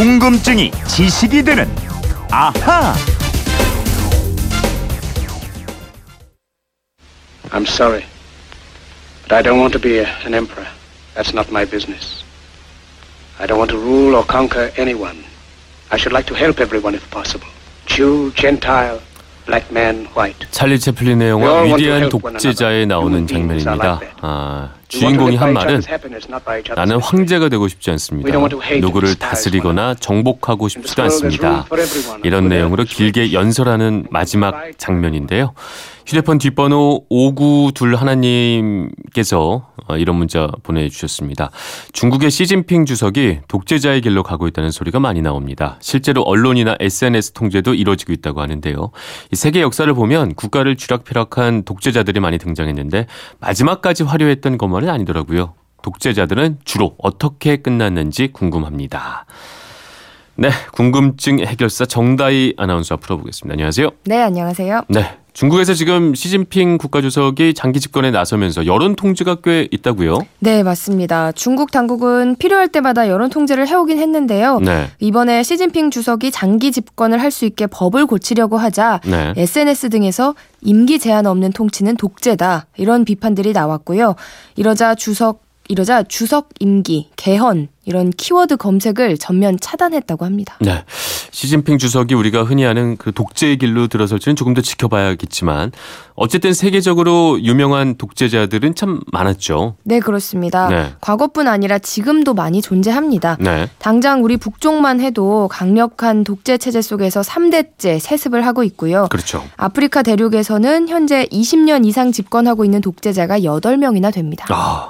궁금증이 지식이 되는 아하. I'm sorry, but I don't want to be an emperor. That's not my business. I don't want to rule or conquer anyone. I should like to help everyone if possible. Jew, Gentile, black man, white. 찰리 채플린의 영화 위대한 독재자에 나오는 장면입니다. 주인공이 한 말은 나는 황제가 되고 싶지 않습니다. 누구를 다스리거나 정복하고 싶지도 않습니다. 이런 내용으로 길게 연설하는 마지막 장면인데요. 휴대폰 뒷번호 5921님께서 이런 문자 보내주셨습니다. 중국의 시진핑 주석이 독재자의 길로 가고 있다는 소리가 많이 나옵니다. 실제로 언론이나 SNS 통제도 이뤄지고 있다고 하는데요. 세계 역사를 보면 국가를 쥐락펴락한 독재자들이 많이 등장했는데 마지막까지 화려했던 것만은 아니더라고요. 독재자들은 주로 어떻게 끝났는지 궁금합니다. 네, 궁금증 해결사 정다희 아나운서 앞으로 보겠습니다. 안녕하세요. 네, 안녕하세요. 네, 중국에서 지금 시진핑 국가주석이 장기 집권에 나서면서 여론 통제가 꽤 있다고요? 네, 맞습니다. 중국 당국은 필요할 때마다 여론 통제를 해오긴 했는데요. 네. 이번에 시진핑 주석이 장기 집권을 할 수 있게 법을 고치려고 하자 네. SNS 등에서 임기 제한 없는 통치는 독재다 이런 비판들이 나왔고요. 이러자 주석 임기, 개헌 이런 키워드 검색을 전면 차단했다고 합니다. 네, 시진핑 주석이 우리가 흔히 아는 그 독재의 길로 들어설지는 조금 더 지켜봐야겠지만 어쨌든 세계적으로 유명한 독재자들은 참 많았죠. 네, 그렇습니다. 네. 과거뿐 아니라 지금도 많이 존재합니다. 네. 당장 우리 북쪽만 해도 강력한 독재 체제 속에서 3대째 세습을 하고 있고요. 그렇죠. 아프리카 대륙에서는 현재 20년 이상 집권하고 있는 독재자가 8명이나 됩니다.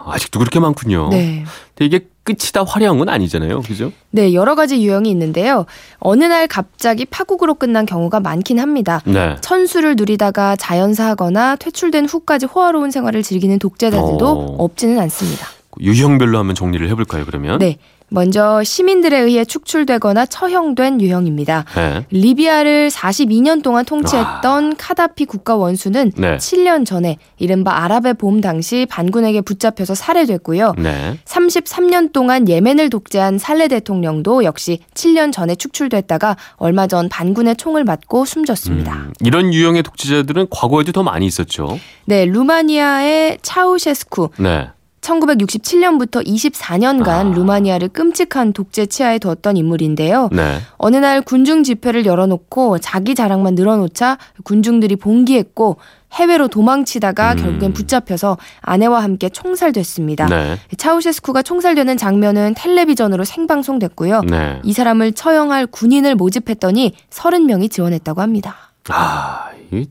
아직도 그렇게 많군요. 네. 이게 끝이다 화려한 건 아니잖아요. 그죠? 네. 여러 가지 유형이 있는데요. 어느 날 갑자기 파국으로 끝난 경우가 많긴 합니다. 네. 천수를 누리다가 자연사하거나 퇴출된 후까지 호화로운 생활을 즐기는 독재자들도 없지는 않습니다. 유형별로 한번 정리를 해볼까요, 그러면? 네. 먼저 시민들에 의해 축출되거나 처형된 유형입니다. 네. 리비아를 42년 동안 통치했던 카다피 국가 원수는 네. 7년 전에 이른바 아랍의 봄 당시 반군에게 붙잡혀서 살해됐고요. 네. 33년 동안 예멘을 독재한 살레 대통령도 역시 7년 전에 축출됐다가 얼마 전 반군의 총을 맞고 숨졌습니다. 이런 유형의 독재자들은 과거에도 더 많이 있었죠. 네, 루마니아의 차우셰스쿠. 네. 1967년부터 24년간 루마니아를 끔찍한 독재 치하에 두었던 인물인데요. 네. 어느 날 군중 집회를 열어놓고 자기 자랑만 늘어놓자 군중들이 봉기했고 해외로 도망치다가 결국엔 붙잡혀서 아내와 함께 총살됐습니다. 네. 차우셰스쿠가 총살되는 장면은 텔레비전으로 생방송됐고요. 네. 이 사람을 처형할 군인을 모집했더니 30명이 지원했다고 합니다.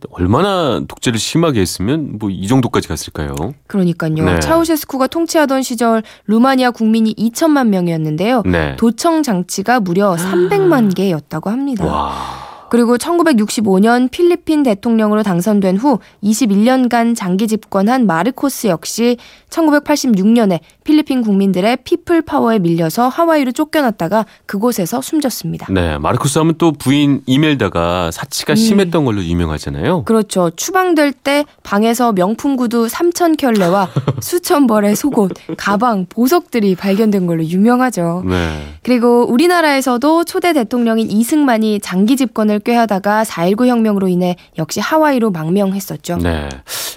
얼마나 독재를 심하게 했으면 뭐 이 정도까지 갔을까요? 그러니까요. 네. 차우셰스쿠가 통치하던 시절 루마니아 국민이 2천만 명이었는데요. 네. 도청 장치가 무려 300만 개였다고 합니다. 그리고 1965년 필리핀 대통령으로 당선된 후 21년간 장기 집권한 마르코스 역시 1986년에 필리핀 국민들의 피플 파워에 밀려서 하와이로 쫓겨났다가 그곳에서 숨졌습니다. 네, 마르코스 하면 또 부인 이멜다가 사치가 심했던 걸로 유명하잖아요. 그렇죠. 추방될 때 방에서 명품 구두 3,000켤레와 수천 벌의 속옷, 가방, 보석들이 발견된 걸로 유명하죠. 네. 그리고 우리나라에서도 초대 대통령인 이승만이 장기 집권을 꾀하다가 4.19 혁명으로 인해 역시 하와이로 망명했었죠. 네,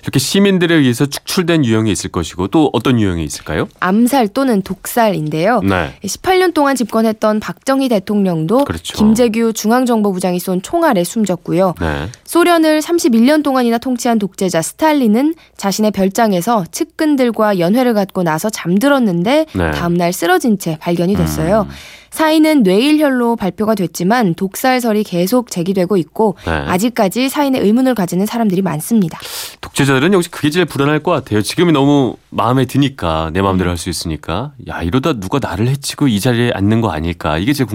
이렇게 시민들에 의해서 축출된 유형이 있을 것이고 또 어떤 유형이 있을까요? 암살 또는 독살인데요. 네. 18년 동안 집권했던 박정희 대통령도 그렇죠. 김재규 중앙정보부장이 쏜 총알에 숨졌고요. 네. 소련을 31년 동안이나 통치한 독재자 스탈린은 자신의 별장에서 측근들과 연회를 갖고 나서 잠들었는데 네. 다음날 쓰러진 채 발견이 됐어요. 사인은 뇌일혈로 발표가 됐지만 독살설이 계속 제기되고 있고 네. 아직까지 사인의 의문을 가지는 사람들이 많습니다. 독재자들은 역시 그게 제일 불안할 것 같아요. 지금이 너무 마음에 드니까 내 마음대로 할 수 있으니까 이러다 누가 나를 해치고 이 자리에 앉는 거 아닐까 이게 제일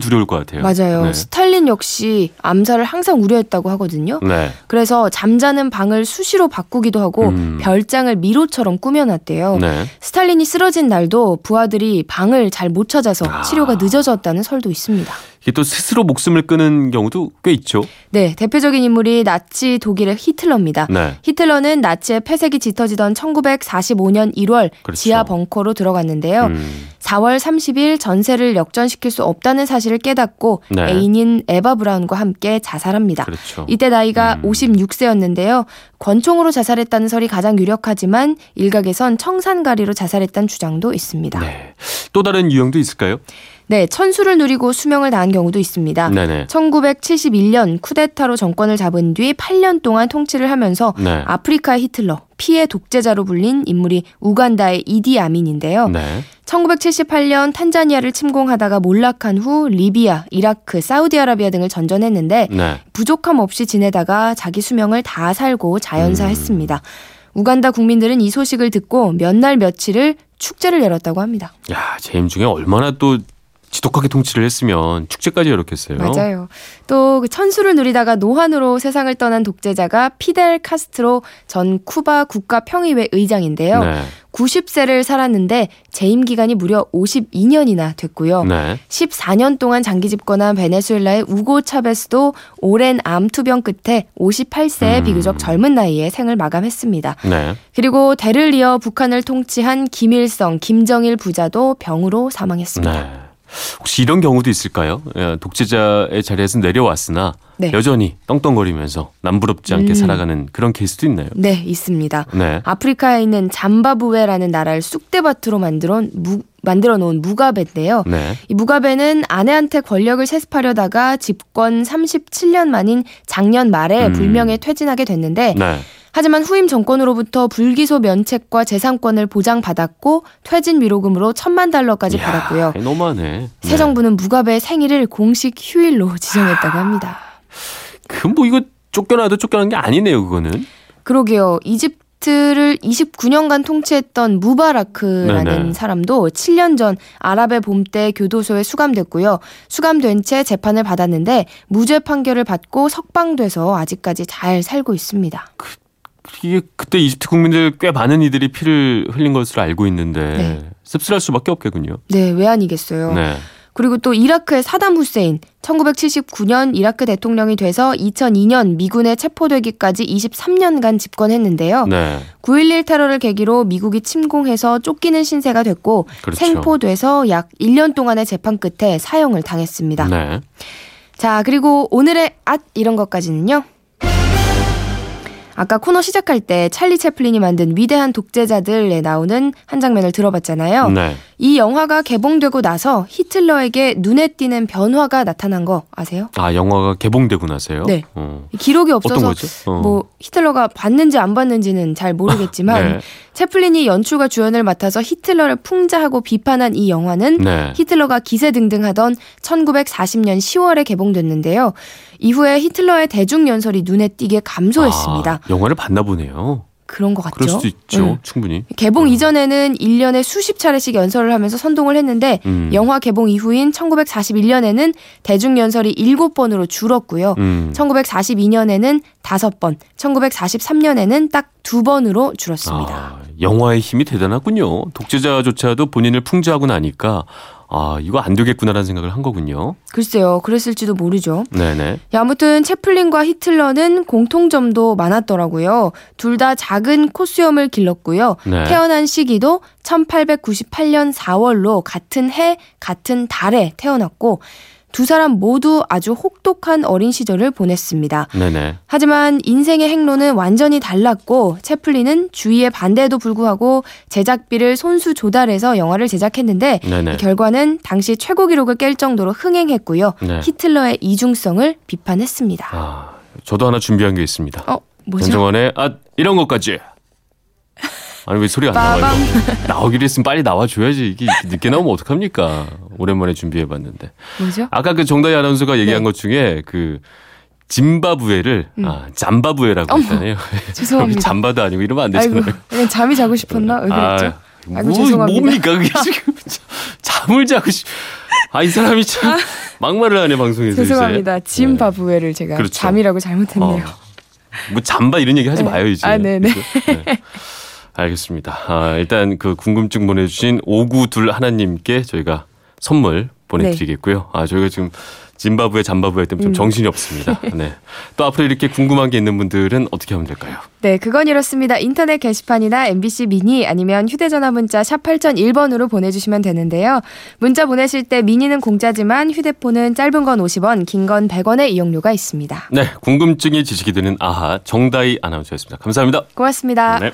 두려울 것 같아요. 맞아요. 네. 스탈린 역시 암살을 항상 우려했다고 하거든요. 네. 그래서 잠자는 방을 수시로 바꾸기도 하고 별장을 미로처럼 꾸며놨대요. 네. 스탈린이 쓰러진 날도 부하들이 방을 잘 못 찾아서 치료가 늦어졌다는 설도 있습니다. 이게 또 스스로 목숨을 끊은 경우도 꽤 있죠. 네, 대표적인 인물이 나치 독일의 히틀러입니다. 네. 히틀러는 나치의 폐색이 짙어지던 1945년 1월 그렇죠. 지하 벙커로 들어갔는데요. 4월 30일 전세를 역전시킬 수 없다는 사실을 깨닫고 네. 애인인 에바 브라운과 함께 자살합니다. 그렇죠. 이때 나이가 56세였는데요. 권총으로 자살했다는 설이 가장 유력하지만 일각에선 청산가리로 자살했다는 주장도 있습니다. 네. 또 다른 유형도 있을까요? 네, 천수를 누리고 수명을 다한 경우도 있습니다. 네네. 1971년 쿠데타로 정권을 잡은 뒤 8년 동안 통치를 하면서 네. 아프리카의 히틀러, 피의 독재자로 불린 인물이 우간다의 이디 아민인데요. 네. 1978년 탄자니아를 침공하다가 몰락한 후 리비아, 이라크, 사우디아라비아 등을 전전했는데 네. 부족함 없이 지내다가 자기 수명을 다 살고 자연사했습니다. 우간다 국민들은 이 소식을 듣고 몇 날 며칠을 축제를 열었다고 합니다. 야, 재임 중에 얼마나 또 지독하게 통치를 했으면 축제까지 열었겠어요. 맞아요. 또 천수를 누리다가 노환으로 세상을 떠난 독재자가 피델 카스트로 전 쿠바 국가평의회 의장인데요. 네. 90세를 살았는데 재임 기간이 무려 52년이나 됐고요. 네. 14년 동안 장기 집권한 베네수엘라의 우고 차베스도 오랜 암투병 끝에 58세의 비교적 젊은 나이에 생을 마감했습니다. 네. 그리고 대를 이어 북한을 통치한 김일성, 김정일 부자도 병으로 사망했습니다. 네. 혹시 이런 경우도 있을까요? 독재자의 자리에서 내려왔으나 네. 여전히 떵떵거리면서 남부럽지 않게 살아가는 그런 케이스도 있나요? 네, 있습니다. 네. 아프리카에 있는 잠바브웨라는 나라를 쑥대밭으로 만들어 놓은 무가베인데요. 네. 이 무가베는 아내한테 권력을 세습하려다가 집권 37년 만인 작년 말에 불명예 퇴진하게 됐는데 네. 하지만 후임 정권으로부터 불기소 면책과 재산권을 보장받았고 퇴진 위로금으로 $10,000,000까지 이야, 받았고요. 너무하네. 새 정부는 무가베의 생일을 공식 휴일로 지정했다고 합니다. 그 뭐 이거 쫓겨나도 쫓겨난 게 아니네요, 그거는. 그러게요. 이집트를 29년간 통치했던 무바라크라는 네네. 사람도 7년 전 아랍의 봄 때 교도소에 수감됐고요. 수감된 채 재판을 받았는데 무죄 판결을 받고 석방돼서 아직까지 잘 살고 있습니다. 이게 그때 이집트 국민들 꽤 많은 이들이 피를 흘린 것으로 알고 있는데 네. 씁쓸할 수밖에 없겠군요. 네, 왜 아니겠어요. 네. 그리고 또 이라크의 사담 후세인 1979년 이라크 대통령이 돼서 2002년 미군에 체포되기까지 23년간 집권했는데요. 네. 9.11 테러를 계기로 미국이 침공해서 쫓기는 신세가 됐고 그렇죠. 생포돼서 약 1년 동안의 재판 끝에 사형을 당했습니다. 네. 자, 그리고 오늘의 앗 이런 것까지는요. 아까 코너 시작할 때 찰리 채플린이 만든 위대한 독재자들에 나오는 한 장면을 들어봤잖아요. 네. 이 영화가 개봉되고 나서 히틀러에게 눈에 띄는 변화가 나타난 거 아세요? 아, 영화가 개봉되고 나서요? 네. 기록이 없어서 뭐 히틀러가 봤는지 안 봤는지는 잘 모르겠지만 네. 채플린이 연출과 주연을 맡아서 히틀러를 풍자하고 비판한 이 영화는 네. 히틀러가 기세등등하던 1940년 10월에 개봉됐는데요. 이후에 히틀러의 대중연설이 눈에 띄게 감소했습니다. 아, 영화를 봤나 보네요. 그런 것 같죠. 그럴 수도 있죠. 충분히. 개봉 이전에는 1년에 수십 차례씩 연설을 하면서 선동을 했는데 영화 개봉 이후인 1941년에는 대중연설이 7번으로 줄었고요. 1942년에는 5번, 1943년에는 딱 2번으로 줄었습니다. 아, 영화의 힘이 대단하군요. 독재자조차도 본인을 풍자하고 나니까 아, 이거 안 되겠구나라는 생각을 한 거군요. 글쎄요. 그랬을지도 모르죠. 네네. 아무튼 채플린과 히틀러는 공통점도 많았더라고요. 둘 다 작은 콧수염을 길렀고요. 네. 태어난 시기도 1898년 4월로 같은 해, 같은 달에 태어났고 두 사람 모두 아주 혹독한 어린 시절을 보냈습니다. 네네. 하지만 인생의 행로는 완전히 달랐고 채플린은 주위의 반대에도 불구하고 제작비를 손수 조달해서 영화를 제작했는데 이 결과는 당시 최고 기록을 깰 정도로 흥행했고요. 네. 히틀러의 이중성을 비판했습니다. 아, 저도 하나 준비한 게 있습니다. 뭐죠? 전정환의 아, 이런 것까지. 아니 왜 소리가 안 나와요? 나오기로 했으면 빨리 나와줘야지. 이게 늦게 나오면 어떡합니까? 오랜만에 준비해봤는데. 뭐죠? 아까 그 정다희 아나운서가 얘기한 네. 것 중에 그 짐바브웨를 아, 잠바브웨라고 했잖아요. 죄송합니다. 잠바도 아니고 이러면 안 되잖아요. 아이고, 그냥 잠이 자고 싶었나? 왜 그랬죠? 아, 아이고, 죄송합니다. 뭡니까 그게 지금 잠을 자고 싶. 아, 이 사람이 참 막말을 하네 방송에서. 죄송합니다. 이제. 짐바브웨를 네. 제가 그렇죠. 잠이라고 잘못했네요. 뭐 잠바 이런 얘기 하지 네. 마요 이제. 아, 네네. 알겠습니다. 아, 일단 그 궁금증 보내주신 5921님께 저희가 선물 보내드리겠고요. 네. 아, 저희가 지금 짐바브웨, 잠바브웨 때문에 좀 정신이 없습니다. 네. 또 앞으로 이렇게 궁금한 게 있는 분들은 어떻게 하면 될까요? 네, 그건 이렇습니다. 인터넷 게시판이나 MBC 미니 아니면 휴대전화 문자 샵 8001번으로 보내주시면 되는데요. 문자 보내실 때 미니는 공짜지만 휴대폰은 짧은 건 50원, 긴 건 100원의 이용료가 있습니다. 네, 궁금증이 지식이 되는 아하 정다희 아나운서였습니다. 감사합니다. 고맙습니다. 네.